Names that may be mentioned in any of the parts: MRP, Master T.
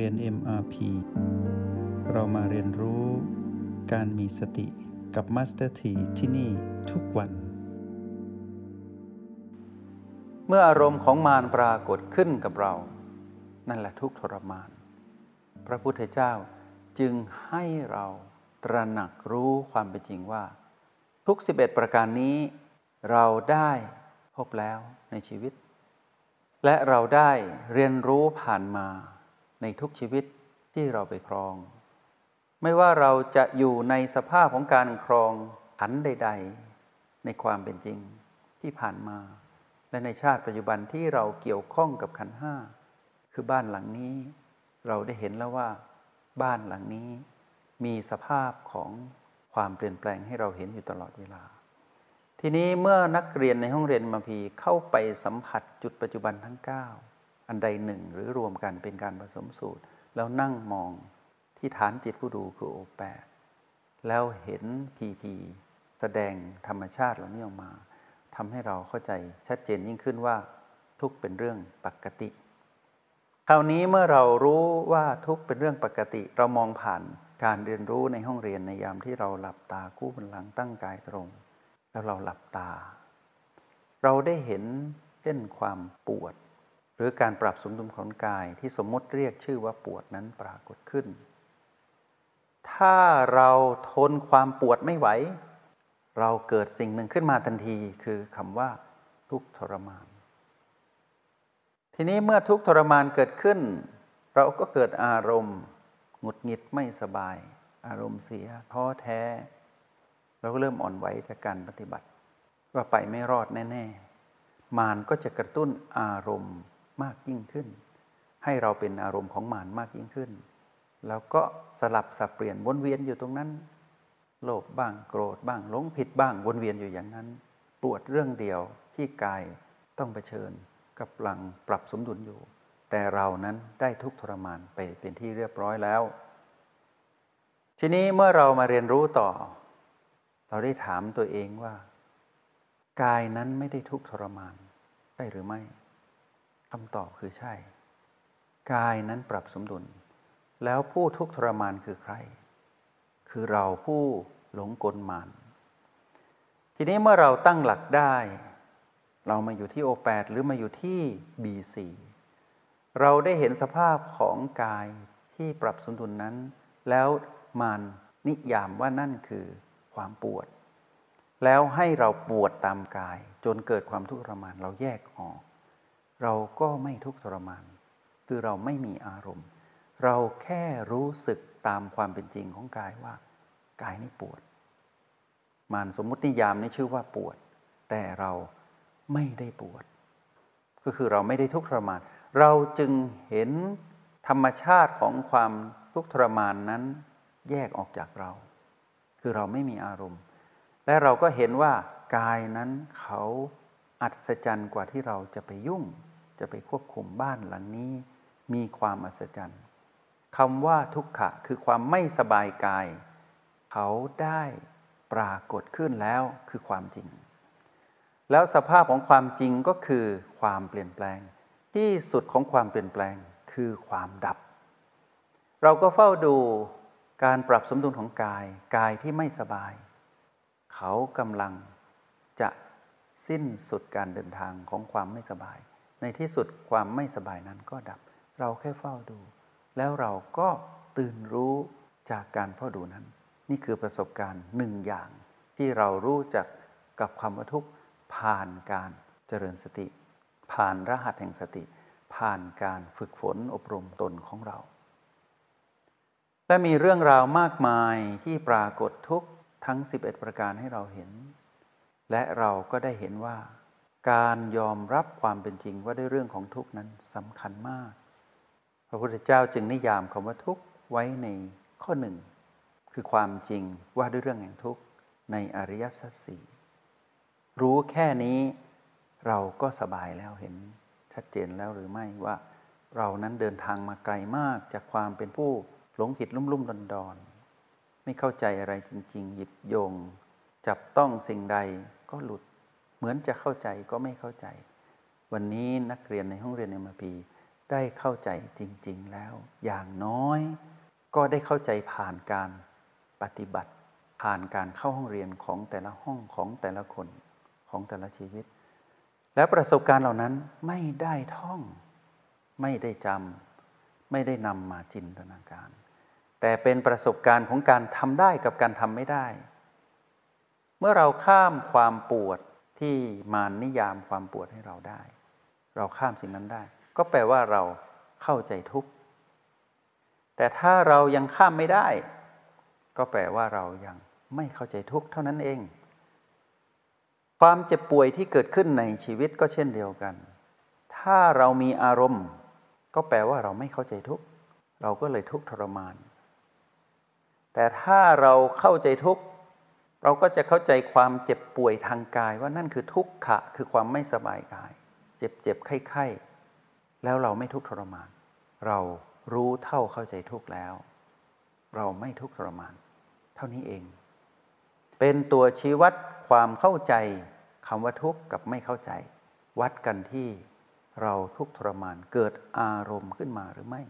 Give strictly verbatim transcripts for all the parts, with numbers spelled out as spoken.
เรียน เอ็ม อาร์ พี เรามาเรียนรู้การมีสติกับ Master T ที่นี่ทุกวันเมื่ออารมณ์ของมารปรากฏขึ้นกับเรานั่นแหละทุกข์ทรมานพระพุทธเจ้าจึงให้เราตระหนักรู้ความเป็นจริงว่าทุกสิบเอ็ดประการนี้เราได้พบแล้วในชีวิตและเราได้เรียนรู้ผ่านมาในทุกชีวิตที่เราไปครองไม่ว่าเราจะอยู่ในสภาพของการครองขันธ์ใดๆในความเป็นจริงที่ผ่านมาและในชาติปัจจุบันที่เราเกี่ยวข้องกับขันธ์ห้าคือบ้านหลังนี้เราได้เห็นแล้วว่าบ้านหลังนี้มีสภาพของความเปลี่ยนแปลงให้เราเห็นอยู่ตลอดเวลาทีนี้เมื่อนักเรียนในห้องเรียนมาพีเข้าไปสัมผัสจุดปัจจุบันทั้งเก้าอันใดหนึ่งหรือรวมกันเป็นการผสมสูตรแล้วนั่งมองที่ฐานจิตผู้ดูคือโอแปดแล้วเห็นพีพีแสดงธรรมชาติเหล่านี้ออกมาทำให้เราเข้าใจชัดเจนยิ่งขึ้นว่าทุกเป็นเรื่องปกติคราวนี้เมื่อเรารู้ว่าทุกเป็นเรื่องปกติเรามองผ่านการเรียนรู้ในห้องเรียนในยามที่เราหลับตาคู่บัลลังก์ตั้งกายตรงแล้วเราหลับตาเราได้เห็นเช่นความปวดหรือการปรับสมดุลของกายที่สมมติเรียกชื่อว่าปวดนั้นปรากฏขึ้นถ้าเราทนความปวดไม่ไหวเราเกิดสิ่งหนึ่งขึ้นมาทันทีคือคำว่าทุกข์ทรมานทีนี้เมื่อทุกข์ทรมานเกิดขึ้นเราก็เกิดอารมณ์หงุดหงิดไม่สบายอารมณ์เสียท้อแท้เราก็เริ่มอ่อนไหวจากการปฏิบัติว่าไปไม่รอดแน่ๆมารก็จะกระตุ้นอารมณ์มากยิ่งขึ้นให้เราเป็นอารมณ์ของมารมากยิ่งขึ้นแล้วก็สลับสับเปลี่ยนวนเวียนอยู่ตรงนั้นโลภบ้างโกรธบ้างหลงผิดบ้างวนเวียนอยู่อย่างนั้นปวดเรื่องเดียวที่กายต้องเผชิญกับกำลังปรับสมดุลอยู่แต่เรานั้นได้ทุกข์ทรมานไปเป็นที่เรียบร้อยแล้วทีนี้เมื่อเรามาเรียนรู้ต่อเราได้ถามตัวเองว่ากายนั้นไม่ได้ทุกข์ทรมานใช่หรือไม่คำตอบคือใช่กายนั้นปรับสมดุลแล้วผู้ทุกข์ทรมานคือใครคือเราผู้หลงกลมานทีนี้เมื่อเราตั้งหลักได้เรามาอยู่ที่ โอ แปด หรือมาอยู่ที่ บี สี่ เราได้เห็นสภาพของกายที่ปรับสมดุลนั้นแล้วมารนิยามว่านั่นคือความปวดแล้วให้เราปวดตามกายจนเกิดความทุกข์ทรมานเราแยกออกเราก็ไม่ทุกข์ทรมานคือเราไม่มีอารมณ์เราแค่รู้สึกตามความเป็นจริงของกายว่ากายนี้ปวดมารสมมุตินิยามนี้ชื่อว่าปวดแต่เราไม่ได้ปวดก็คือเราไม่ได้ทุกข์ทรมานเราจึงเห็นธรรมชาติของความทุกข์ทรมานนั้นแยกออกจากเราคือเราไม่มีอารมณ์และเราก็เห็นว่ากายนั้นเขาอัศจรรย์กว่าที่เราจะไปยุ่งจะไปควบคุมบ้านหลังนี้มีความอัศจรรย์คำว่าทุกขะคือความไม่สบายกายเขาได้ปรากฏขึ้นแล้วคือความจริงแล้วสภาพของความจริงก็คือความเปลี่ยนแปลงที่สุดของความเปลี่ยนแปลงคือความดับเราก็เฝ้าดูการปรับสมดุลของกายกายที่ไม่สบายเขากำลังจะสิ้นสุดการเดินทางของความไม่สบายในที่สุดความไม่สบายนั้นก็ดับเราแค่เฝ้าดูแล้วเราก็ตื่นรู้จากการเฝ้าดูนั้นนี่คือประสบการณ์หนึ่งอย่างที่เรารู้จักกับความทุกข์ผ่านการเจริญสติผ่านรหัสแห่งสติผ่านการฝึกฝนอบรมตนของเราและมีเรื่องราวมากมายที่ปรากฏทุกทั้งสิบเอ็ดประการให้เราเห็นและเราก็ได้เห็นว่าการยอมรับความเป็นจริงว่าด้วยเรื่องของทุกข์นั้นสำคัญมากพระพุทธเจ้าจึงนิยามคำว่าทุกข์ไว้ในข้อหนึ่งคือความจริงว่าด้วยเรื่องแห่งทุกข์ในอริยสัจสี่รู้แค่นี้เราก็สบายแล้วเห็นชัดเจนแล้วหรือไม่ว่าเรานั้นเดินทางมาไกลมากจากความเป็นผู้หลงผิดลุ่มลุ่มดอนดอนไม่เข้าใจอะไรจริงๆหยิบโยงจับต้องสิ่งใดก็หลุดเหมือนจะเข้าใจก็ไม่เข้าใจวันนี้นักเรียนในห้องเรียน เอ็ม อาร์ พี ได้เข้าใจจริงๆแล้วอย่างน้อยก็ได้เข้าใจผ่านการปฏิบัติผ่านการเข้าห้องเรียนของแต่ละห้องของแต่ละคนของแต่ละชีวิตและประสบการณ์เหล่านั้นไม่ได้ท่องไม่ได้จำไม่ได้นำมาจินตนาการแต่เป็นประสบการณ์ของการทำได้กับการทำไม่ได้เมื่อเราข้ามความปวดที่มานิยามความปวดให้เราได้เราข้ามสิ่งนั้นได้ก็แปลว่าเราเข้าใจทุกข์แต่ถ้าเรายังข้ามไม่ได้ก็แปลว่าเรายังไม่เข้าใจทุกข์เท่านั้นเองความเจ็บป่วยที่เกิดขึ้นในชีวิตก็เช่นเดียวกันถ้าเรามีอารมณ์ก็แปลว่าเราไม่เข้าใจทุกข์เราก็เลยทุกข์ทรมานแต่ถ้าเราเข้าใจทุกข์เราก็จะเข้าใจความเจ็บป่วยทางกายว่านั่นคือทุกขะคือความไม่สบายกายเจ็บเจ็บไข้ไข้แล้วเราไม่ทุกข์ทรมานเรารู้เท่าเข้าใจทุกข์แล้วเราไม่ทุกข์ทรมานเท่านี้เองเป็นตัวชี้วัดความเข้าใจคำว่าทุกข์กับไม่เข้าใจวัดกันที่เราทุกข์ทรมานเกิดอารมณ์ขึ้นมาหรือไม่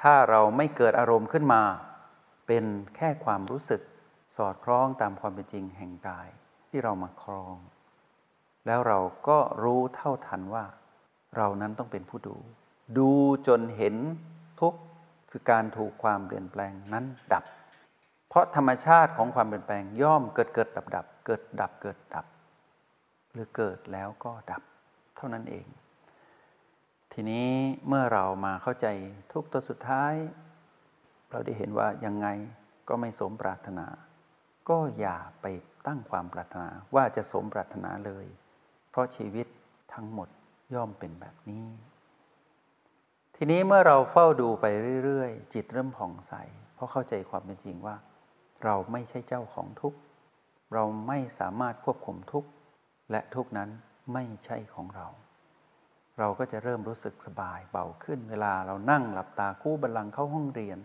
ถ้าเราไม่เกิดอารมณ์ขึ้นมาเป็นแค่ความรู้สึกสอดคล้องตามความเป็นจริงแห่งกายที่เรามาครองแล้วเราก็รู้เท่าทันว่าเรานั้นต้องเป็นผู้ดูดูจนเห็นทุกข์คือการถูกความเปลี่ยนแปลงนั้นดับเพราะธรรมชาติของความเปลี่ยนแปลงย่อมเกิดเกิดดับดับเกิดดับเกิดดับหรือเกิดแล้วก็ดับเท่านั้นเองทีนี้เมื่อเรามาเข้าใจทุกตัวสุดท้ายเราได้เห็นว่ายังไงก็ไม่สมปรารถนาก็อย่าไปตั้งความปรารถนาว่าจะสมปรารถนาเลยเพราะชีวิตทั้งหมดย่อมเป็นแบบนี้ทีนี้เมื่อเราเฝ้าดูไปเรื่อยๆจิตเริ่มผ่องใสเพราะเข้าใจความเป็นจริงว่าเราไม่ใช่เจ้าของทุกข์เราไม่สามารถควบคุมทุกข์และทุกข์นั้นไม่ใช่ของเราเราก็จะเริ่มรู้สึกสบายเบาขึ้นเวลาเรานั่งหลับตาคู่บัลลังก์เข้าห้องเรียน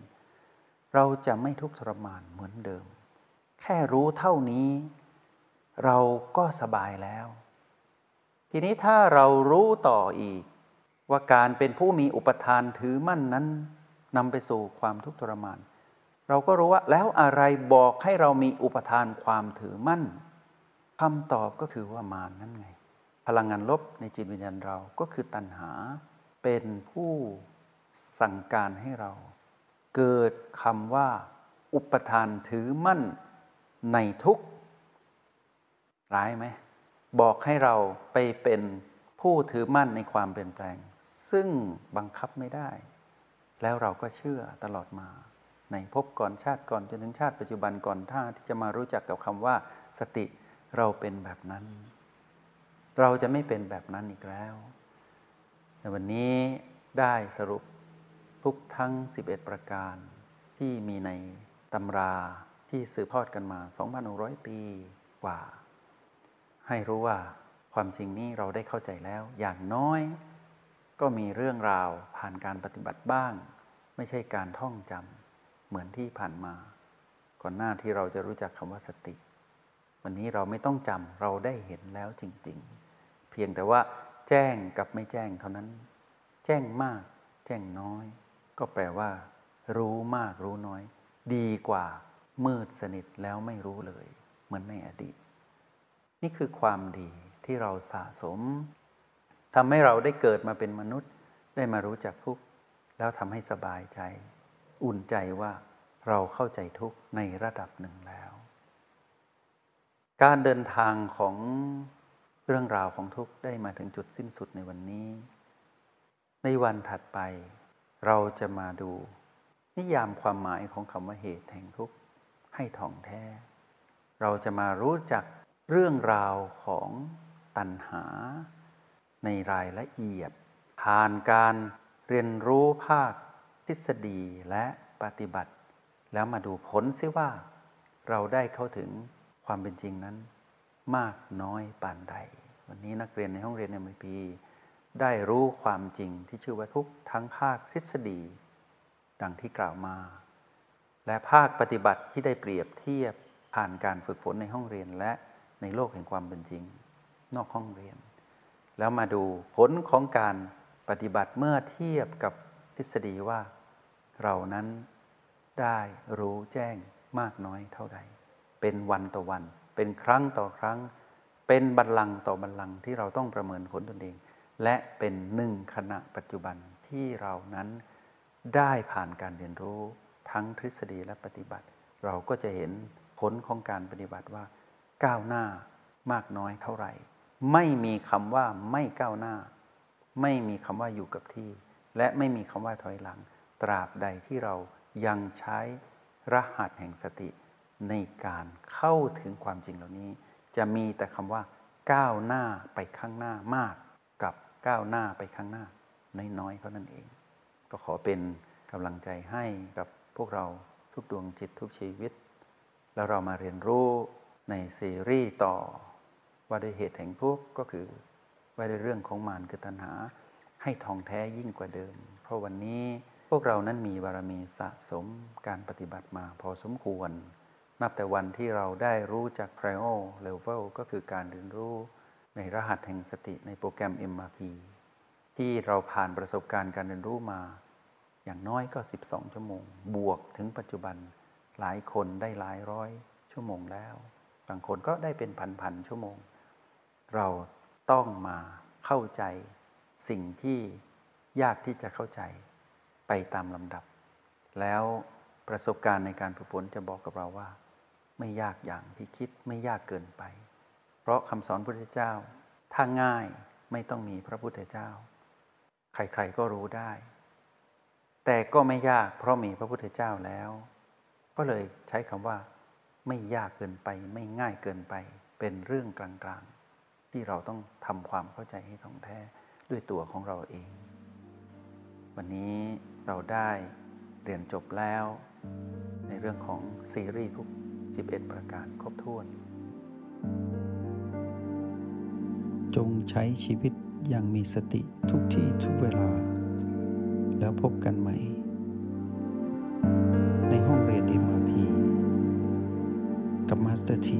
เราจะไม่ทุกข์ทรมานเหมือนเดิมแค่รู้เท่านี้เราก็สบายแล้วทีนี้ถ้าเรารู้ต่ออีกว่าการเป็นผู้มีอุปทานถือมั่นนั้นนำไปสู่ความทุกข์ทรมานเราก็รู้ว่าแล้วอะไรบอกให้เรามีอุปทานความถือมั่นคำตอบก็คือว่ามารนั่นไงพลังงานลบในจิตวิญญาณเราก็คือตัณหาเป็นผู้สั่งการให้เราเกิดคำว่าอุปทานถือมั่นในทุกข์ร้ายไหมบอกให้เราไปเป็นผู้ถือมั่นในความเปลี่ยนแปลงซึ่งบังคับไม่ได้แล้วเราก็เชื่อตลอดมาในภพก่อนชาติก่อนจนถึงชาติปัจจุบันก่อนท่าที่จะมารู้จักกับคำว่าสติเราเป็นแบบนั้นเราจะไม่เป็นแบบนั้นอีกแล้วในวันนี้ได้สรุปทุกทั้งสิบเอ็ดประการที่มีในตำราที่สืบทอดกันมา สองพันหนึ่งร้อย ปีกว่าให้รู้ว่าความจริงนี้เราได้เข้าใจแล้วอย่างน้อยก็มีเรื่องราวผ่านการปฏิบัติบ้างไม่ใช่การท่องจำเหมือนที่ผ่านมาก่อนหน้าที่เราจะรู้จักคำว่าสติวันนี้เราไม่ต้องจำเราได้เห็นแล้วจริงๆเพียงแต่ว่าแจ้งกับไม่แจ้งเท่านั้นแจ้งมากแจ้งน้อยก็แปลว่ารู้มากรู้น้อยดีกว่ามืดสนิทแล้วไม่รู้เลยเหมือนในอดีตนี่คือความดีที่เราสะสมทำให้เราได้เกิดมาเป็นมนุษย์ได้มารู้จักทุกข์แล้วทำให้สบายใจอุ่นใจว่าเราเข้าใจทุกข์ในระดับหนึ่งแล้วการเดินทางของเรื่องราวของทุกข์ได้มาถึงจุดสิ้นสุดในวันนี้ในวันถัดไปเราจะมาดูนิยามความหมายของคำว่าเหตุแห่งทุกข์ให้ถ่องแท้เราจะมารู้จักเรื่องราวของตัณหาในรายละเอียดผ่านการเรียนรู้ภาคทฤษฎีและปฏิบัติแล้วมาดูผลซิว่าเราได้เข้าถึงความเป็นจริงนั้นมากน้อยปานใดวันนี้นักเรียนในห้องเรียน เอ็ม ไอ พี ได้รู้ความจริงที่ชื่อว่าทุกข์ทั้งภาคทฤษฎีดังที่กล่าวมาและภาคปฏิบัติที่ได้เปรียบเทียบผ่านการฝึกฝนในห้องเรียนและในโลกแห่งความเป็นจริงนอกห้องเรียนแล้วมาดูผลของการ ปฏิบัติเมื่อเทียบกับทฤษฎีว่าเรานั้นได้รู้แจ้งมากน้อยเท่าใดเป็นวันต่อวันเป็นครั้งต่อครั้งเป็นบัลลังก์ต่อบัลลังก์ที่เราต้องประเมินผลตนเองและเป็นหนึ่งขณะปัจจุบันที่เรานั้นได้ผ่านการเรียนรู้ทั้งทฤษฎีและปฏิบัติเราก็จะเห็นผลของการปฏิบัติว่าก้าวหน้ามากน้อยเท่าไหร่ไม่มีคำว่าไม่ก้าวหน้าไม่มีคำว่าอยู่กับที่และไม่มีคำว่าถอยหลังตราบใดที่เรายังใช้รหัสแห่งสติในการเข้าถึงความจริงเหล่านี้จะมีแต่คำว่าก้าวหน้าไปข้างหน้ามากกับก้าวหน้าไปข้างหน้าน้อยๆเท่านั้นเองก็ขอเป็นกำลังใจให้กับพวกเราทุกดวงจิตทุกชีวิตแล้วเรามาเรียนรู้ในซีรีส์ต่อว่าด้วยเหตุแห่งทุกข์ก็คือว่าด้วยเรื่องของมารคือตัณหาให้ทองแท้ยิ่งกว่าเดิมเพราะวันนี้พวกเรานั้นมีบารมีสะสมการปฏิบัติมาพอสมควรนับแต่วันที่เราได้รู้จาก Trial Level ก็คือการเรียนรู้ในรหัสแห่งสติในโปรแกรม เอ็ม อาร์ พี ที่เราผ่านประสบการณ์การเรียนรู้มาอย่างน้อยก็สิบสองชั่วโมงบวกถึงปัจจุบันหลายคนได้หลายร้อยชั่วโมงแล้วบางคนก็ได้เป็นพันๆชั่วโมงเราต้องมาเข้าใจสิ่งที่ยากที่จะเข้าใจไปตามลำดับแล้วประสบการณ์ในการฝึกฝนจะบอกกับเราว่าไม่ยากอย่างที่คิดไม่ยากเกินไปเพราะคำสอนพระพุทธเจ้าถ้าง่ายไม่ต้องมีพระพุทธเจ้าใครๆก็รู้ได้แต่ก็ไม่ยากเพราะมีพระพุทธเจ้าแล้วก็เลยใช้คำว่าไม่ยากเกินไปไม่ง่ายเกินไปเป็นเรื่องกลางๆที่เราต้องทำความเข้าใจให้ท่องแท้ด้วยตัวของเราเองวันนี้เราได้เรียนจบแล้วในเรื่องของซีรีส์ทุกสิบเอ็ดประการครบถ้วนจงใช้ชีวิตอย่างมีสติทุกที่ทุกเวลาแล้วพบกันใหม่ในห้องเรียน เอ็ม อาร์ พี กับมาสเตอร์ T